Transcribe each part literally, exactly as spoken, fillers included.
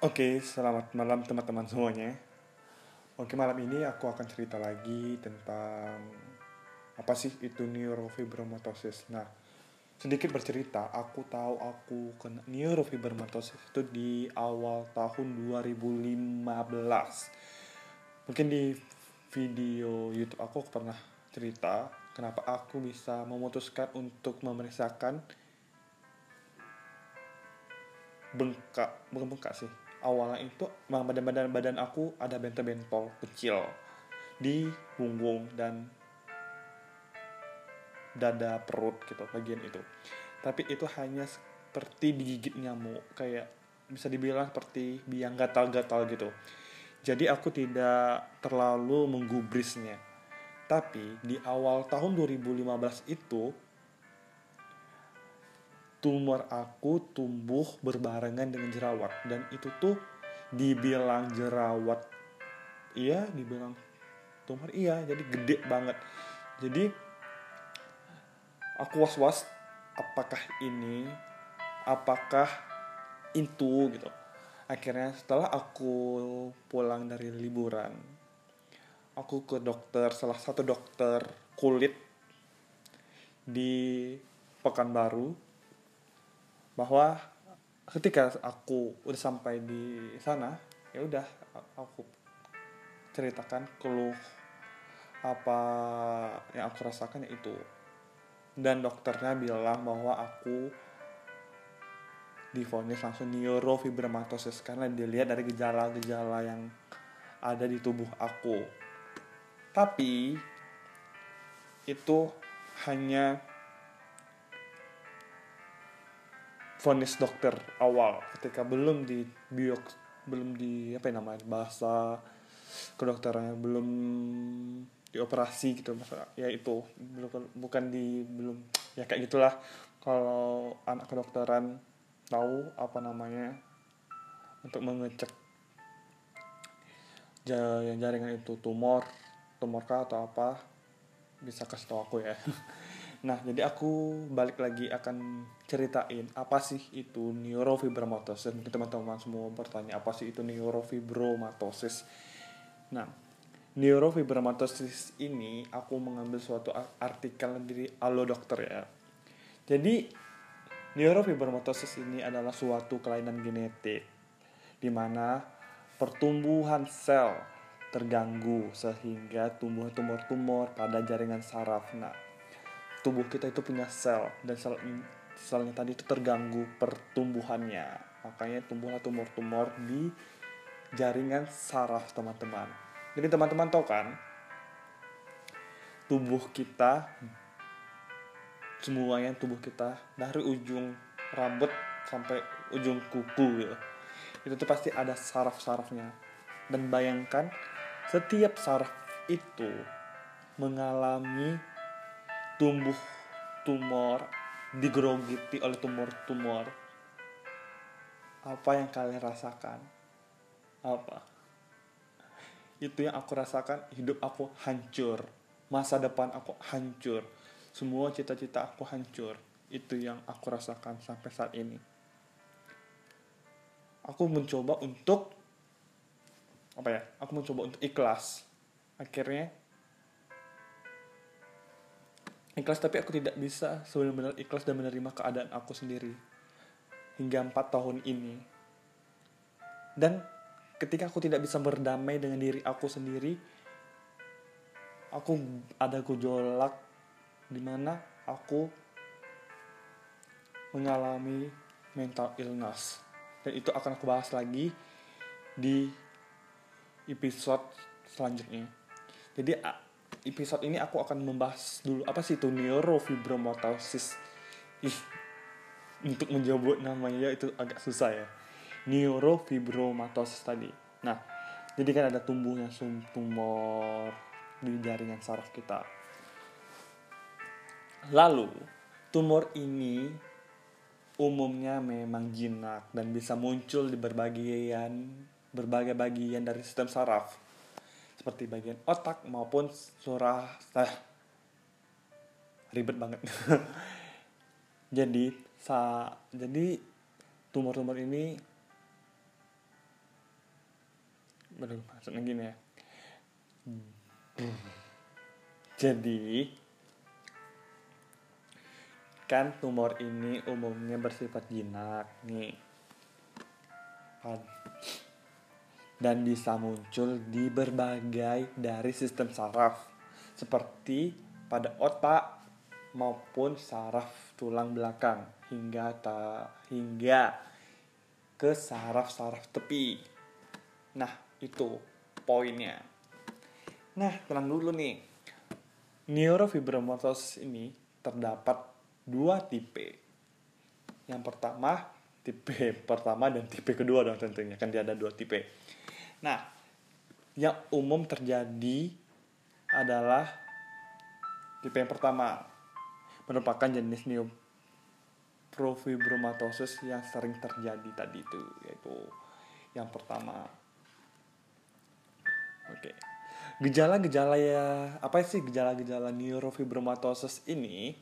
Oke, selamat malam teman-teman semuanya. Oke, malam ini aku akan cerita lagi tentang apa sih itu neurofibromatosis. Nah, sedikit bercerita, aku tahu aku kena neurofibromatosis itu di awal tahun dua ribu lima belas. Mungkin di video YouTube aku pernah cerita kenapa aku bisa memutuskan untuk memeriksakan bengkak, bukan bengkak sih. Awalnya itu badan-badan badan aku ada bentol-bentol kecil di punggung dan dada perut gitu, bagian itu. Tapi itu hanya seperti digigit nyamuk, kayak bisa dibilang seperti biang gatal-gatal gitu. Jadi aku tidak terlalu menggubrisnya. Tapi di awal tahun dua ribu lima belas itu tumor aku tumbuh berbarengan dengan jerawat, dan itu tuh dibilang jerawat iya, dibilang tumor iya, jadi gede banget. Jadi aku was-was apakah ini, apakah itu gitu. Akhirnya setelah aku pulang dari liburan, aku ke dokter, salah satu dokter kulit di Pekanbaru, bahwa ketika aku udah sampai di sana, ya udah aku ceritakan keluh apa yang aku rasakan itu, dan dokternya bilang bahwa aku divonis langsung neurofibromatosis karena dilihat dari gejala-gejala yang ada di tubuh aku. Tapi itu hanya vonis dokter awal, ketika belum di bio, belum di apa yang namanya bahasa kedokterannya, belum dioperasi gitu masalah, ya itu belum, bukan di belum ya kayak gitulah. Kalau anak kedokteran tahu apa namanya untuk mengecek jaringan itu tumor tumor kah atau apa, bisa kasih tahu aku ya. Nah, jadi aku balik lagi akan ceritain apa sih itu neurofibromatosis. Mungkin teman-teman semua bertanya, apa sih itu neurofibromatosis? Nah, neurofibromatosis ini aku mengambil suatu artikel dari Alodokter ya. Jadi, neurofibromatosis ini adalah suatu kelainan genetik di mana pertumbuhan sel terganggu sehingga tumbuh tumor-tumor pada jaringan saraf. Nah, tubuh kita itu punya sel, dan sel selnya tadi itu terganggu pertumbuhannya, makanya tumbuhlah tumor-tumor di jaringan saraf teman-teman. Jadi teman-teman tahu kan, tubuh kita semuanya, tubuh kita dari ujung rambut sampai ujung kuku gitu, itu tuh pasti ada saraf-sarafnya. Dan bayangkan setiap saraf itu mengalami tumbuh tumor, digerogiti oleh tumor-tumor. Apa yang kalian rasakan? Apa? Itu yang aku rasakan. Hidup aku hancur, masa depan aku hancur, semua cita-cita aku hancur. Itu yang aku rasakan sampai saat ini. Aku mencoba untuk apa ya? Aku mencoba untuk ikhlas. Akhirnya ikhlas, tapi aku tidak bisa sebenar-benar ikhlas dan menerima keadaan aku sendiri hingga empat tahun ini. Dan ketika aku tidak bisa berdamai dengan diri aku sendiri, aku ada gejolak di mana aku mengalami mental illness. Dan itu akan aku bahas lagi di episode selanjutnya. Jadi episode ini aku akan membahas dulu apa sih itu neurofibromatosis. Ih, untuk menjawab namanya itu agak susah ya. Neurofibromatosis tadi. Nah, jadi kan ada tumbuhnya tumor di jaringan saraf kita. Lalu, tumor ini umumnya memang jinak dan bisa muncul di berbagian berbagai bagian dari sistem saraf, seperti bagian otak maupun surah eh, ribet banget. jadi sa, jadi tumor-tumor ini Aduh, maksudnya gini ya. Jadi kan tumor ini umumnya bersifat jinak nih, dan bisa muncul di berbagai dari sistem saraf seperti pada otak maupun saraf tulang belakang hingga ta, hingga ke saraf-saraf tepi. Nah, itu poinnya. Nah, tenang dulu nih. Neurofibromatosis ini terdapat dua tipe. Yang pertama, tipe pertama dan tipe kedua dong tentunya, kan dia ada dua tipe. Nah, yang umum terjadi adalah tipe yang pertama, merupakan jenis neurofibromatosis yang sering terjadi tadi itu, yaitu yang pertama. Oke. Gejala-gejala ya, apa sih gejala-gejala neurofibromatosis ini?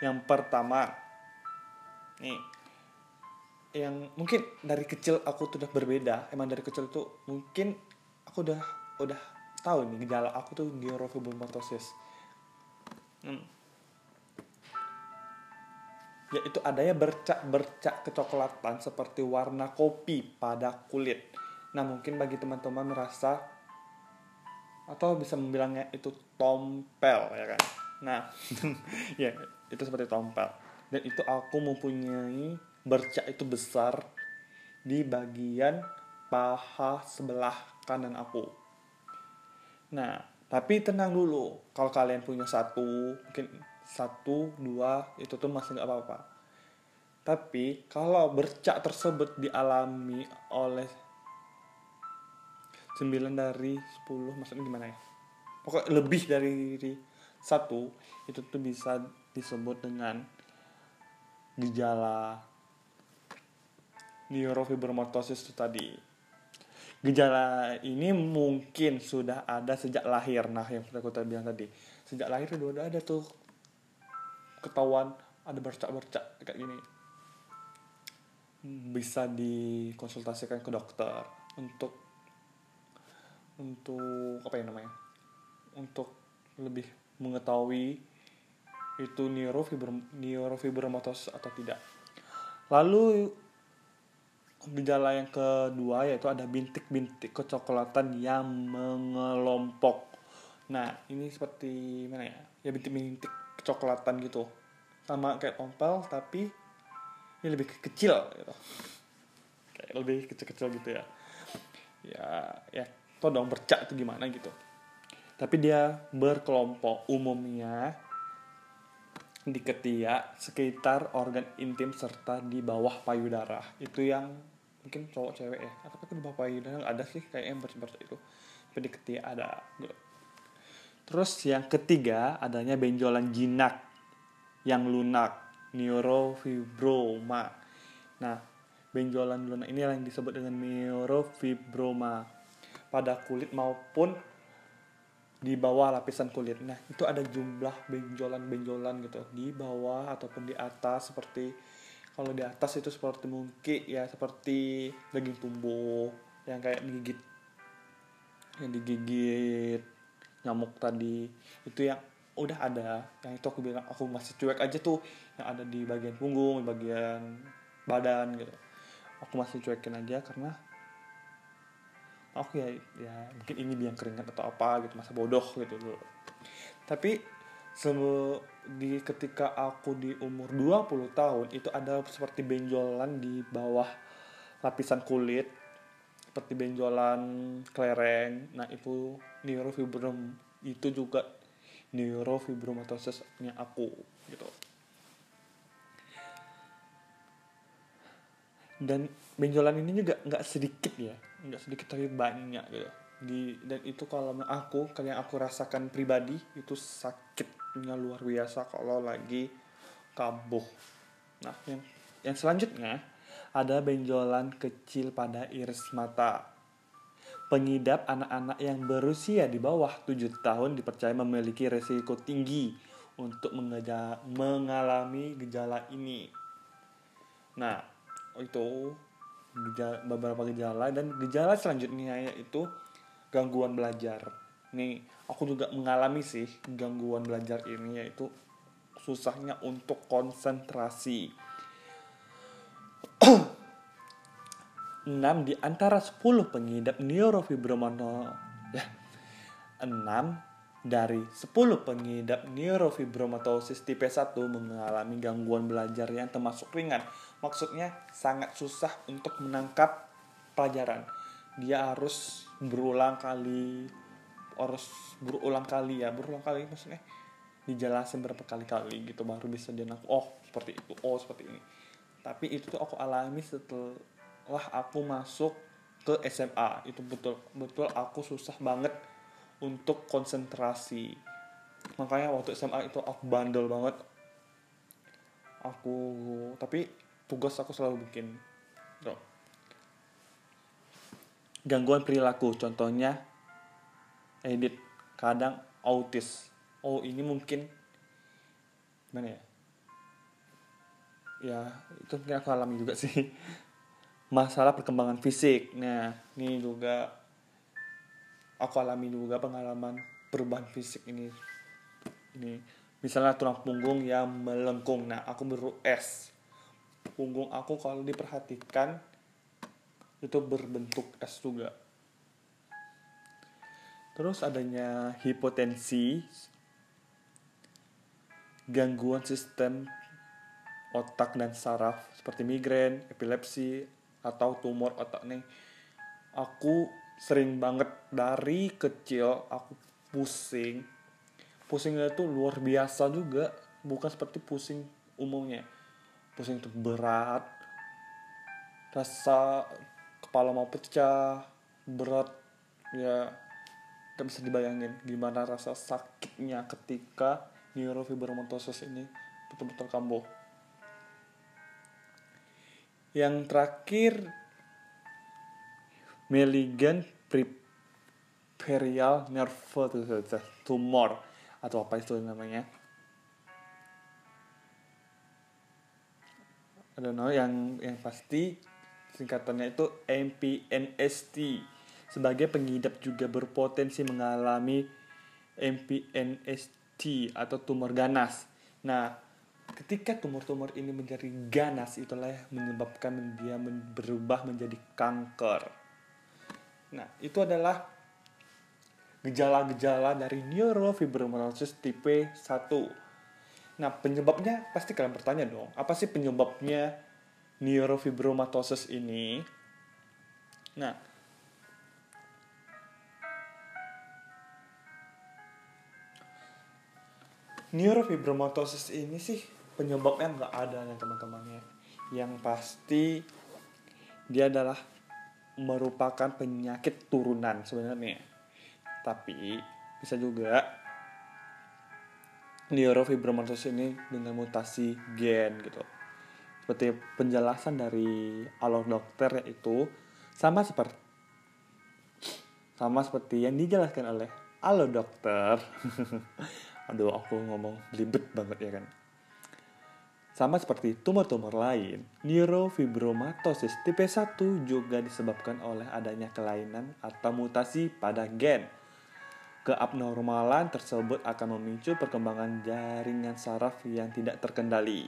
Yang pertama nih, yang mungkin dari kecil aku tuh udah berbeda, emang dari kecil tuh mungkin aku udah udah tahu nih gejala aku tuh neurofibromatosis. Hmm. Yaitu adanya bercak-bercak kecoklatan seperti warna kopi pada kulit. Nah, mungkin bagi teman-teman merasa atau bisa membilangnya itu tompel, ya kan? Nah, ya itu seperti tompel. Dan itu aku mempunyai bercak itu besar di bagian paha sebelah kanan aku. Nah, tapi tenang dulu. Kalau kalian punya satu, mungkin satu, dua, itu tuh masih nggak apa-apa. Tapi kalau bercak tersebut dialami oleh sembilan dari sepuluh, maksudnya gimana ya? Pokoknya lebih dari satu, itu tuh bisa disebut dengan gejala neurofibromatosis itu tadi. Gejala ini mungkin sudah ada sejak lahir. Nah, yang sudah aku bilang tadi, sejak lahir udah ada tuh ketahuan ada bercak-bercak kayak gini. Bisa dikonsultasikan ke dokter untuk untuk apa ya namanya? Untuk lebih mengetahui itu neurofibrom- neurofibromatosis atau tidak. Lalu gejala yang kedua yaitu ada bintik-bintik kecoklatan yang mengelompok. Nah, ini seperti mana ya? Ya bintik-bintik kecoklatan gitu. Sama kayak tompel tapi ini lebih kecil gitu. Kayak lebih kecil-kecil gitu ya. Ya, ya toh dong bercak itu gimana gitu. Tapi dia berkelompok, umumnya di ketiak, sekitar organ intim serta di bawah payudara. Itu yang mungkin cowok cewek ya, tapi aku di bawah payudara nggak ada sih kayak yang bercak-bercak itu, tapi di ketiak ada gitu. Terus yang ketiga adanya benjolan jinak yang lunak, neurofibroma. Nah, benjolan lunak ini yang disebut dengan neurofibroma pada kulit maupun di bawah lapisan kulit. Nah, itu ada jumlah benjolan-benjolan gitu di bawah ataupun di atas, seperti kalau di atas itu seperti mungkin ya seperti daging tumbuh yang kayak digigit, yang digigit nyamuk tadi. Itu yang udah ada, yang itu aku bilang aku masih cuek aja tuh, yang ada di bagian punggung, di bagian badan gitu, aku masih cuekin aja karena aku ya, ya mungkin ini biang keringat atau apa gitu, masa bodoh gitu dulu. Tapi se- di ketika aku di umur dua puluh tahun itu ada seperti benjolan di bawah lapisan kulit seperti benjolan kelereng. Nah, itu neurofibrom, itu juga neurofibromatosis-nya aku gitu. Dan benjolan ini juga nggak sedikit ya, nggak sedikit tapi banyak gitu. Di dan itu kalau aku, kalau yang aku rasakan pribadi itu sakitnya luar biasa kalau lagi kambuh. Nah, yang yang selanjutnya ada benjolan kecil pada iris mata. Pengidap anak-anak yang berusia di bawah tujuh tahun dipercaya memiliki risiko tinggi untuk mengeja- mengalami gejala ini. Nah, itu gejala, beberapa gejala, dan gejala selanjutnya yaitu gangguan belajar. Nih, aku juga mengalami sih gangguan belajar ini, yaitu susahnya untuk konsentrasi. enam di antara sepuluh pengidap neurofibromato ya. enam dari sepuluh pengidap neurofibromatosis tipe satu mengalami gangguan belajar yang termasuk ringan. Maksudnya sangat susah untuk menangkap pelajaran. Dia harus berulang kali harus berulang kali ya, berulang kali maksudnya dijelasin berapa kali-kali gitu baru bisa dia nangkap, oh seperti itu, oh seperti ini. Tapi itu tuh aku alami setelah wah aku masuk ke S M A. Itu betul-betul aku susah banget untuk konsentrasi. Makanya waktu S M A itu aku bandel banget. Aku tapi tugas aku selalu bikin. Tuh. Gangguan perilaku contohnya edit, kadang autis. Oh, ini mungkin gimana ya? Ya, itu mungkin aku alami juga sih. Masalah perkembangan fisik, nah ini juga aku alami juga pengalaman perubahan fisik ini. Ini misalnya tulang punggung yang melengkung, nah aku baru S. Punggung aku kalau diperhatikan itu berbentuk S juga. Terus adanya hipotensi, gangguan sistem otak dan saraf seperti migrain, epilepsi, atau tumor otak nih. Aku sering banget dari kecil aku pusing. Pusingnya itu luar biasa juga, bukan seperti pusing umumnya. Pusing itu berat, rasa kepala mau pecah, berat ya, gak bisa dibayangin gimana rasa sakitnya ketika neurofibromatosis ini betul-betul kambuh. Yang terakhir, malignant peripheral nerve sheath tumor atau apa itu namanya? I don't know, yang yang pasti singkatannya itu M P N S T. Sebagai pengidap juga berpotensi mengalami M P N S T atau tumor ganas. Nah, ketika tumor-tumor ini menjadi ganas, itulah menyebabkan dia berubah menjadi kanker. Nah, itu adalah gejala-gejala dari neurofibromatosis tipe satu. Nah, penyebabnya pasti kalian bertanya dong, apa sih penyebabnya neurofibromatosis ini? Nah, neurofibromatosis ini sih penyebabnya nggak ada nih teman-temannya. Yang pasti dia adalah merupakan penyakit turunan sebenarnya. Tapi bisa juga neurofibromatosis ini dengan mutasi gen gitu. Seperti penjelasan dari Alodokter, yaitu sama seperti sama seperti yang dijelaskan oleh Alodokter. Aduh, aku ngomong belibet banget ya kan. Sama seperti tumor-tumor lain, neurofibromatosis tipe satu juga disebabkan oleh adanya kelainan atau mutasi pada gen. Keabnormalan tersebut akan memicu perkembangan jaringan saraf yang tidak terkendali.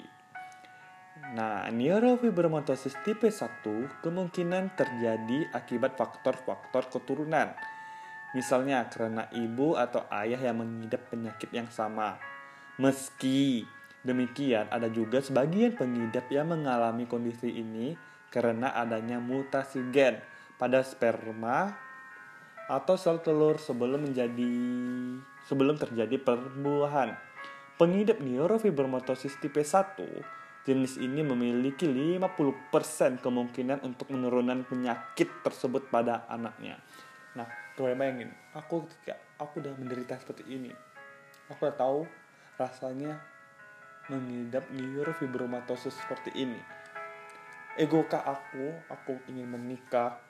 Nah, neurofibromatosis tipe satu kemungkinan terjadi akibat faktor-faktor keturunan. Misalnya karena ibu atau ayah yang mengidap penyakit yang sama. Meski demikian, ada juga sebagian pengidap yang mengalami kondisi ini karena adanya mutasi gen pada sperma atau sel telur sebelum menjadi sebelum terjadi perbuahan. Pengidap neurofibromatosis tipe satu jenis ini memiliki lima puluh persen kemungkinan untuk penurunan penyakit tersebut pada anaknya. Nah, coba bayangin, aku ketika aku udah menderita seperti ini, aku udah tahu rasanya mengidap neurofibromatosis seperti ini. Egokah aku, aku ingin menikah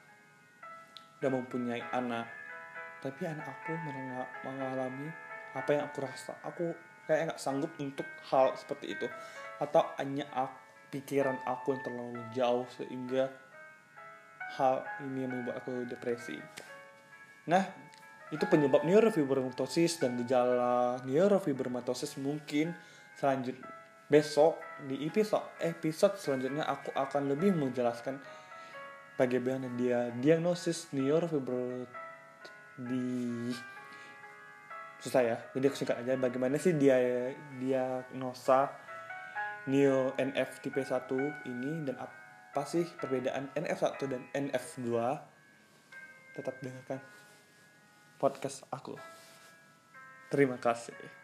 dan mempunyai anak. Tapi anak aku mengalami apa yang aku rasa. Aku kayak gak sanggup untuk hal seperti itu. Atau hanya aku, pikiran aku yang terlalu jauh sehingga hal ini membuat aku depresi. Nah, itu penyebab neurofibromatosis dan gejala neurofibromatosis. Mungkin selanjut besok di episode episode selanjutnya aku akan lebih menjelaskan bagaimana dia diagnosis neurofibromatosis di susah ya. Jadi aku singkat aja bagaimana sih dia diagnosa neo N F tipe satu ini dan apa sih perbedaan N F satu dan N F dua. Tetap dengarkan podcast aku. Terima kasih.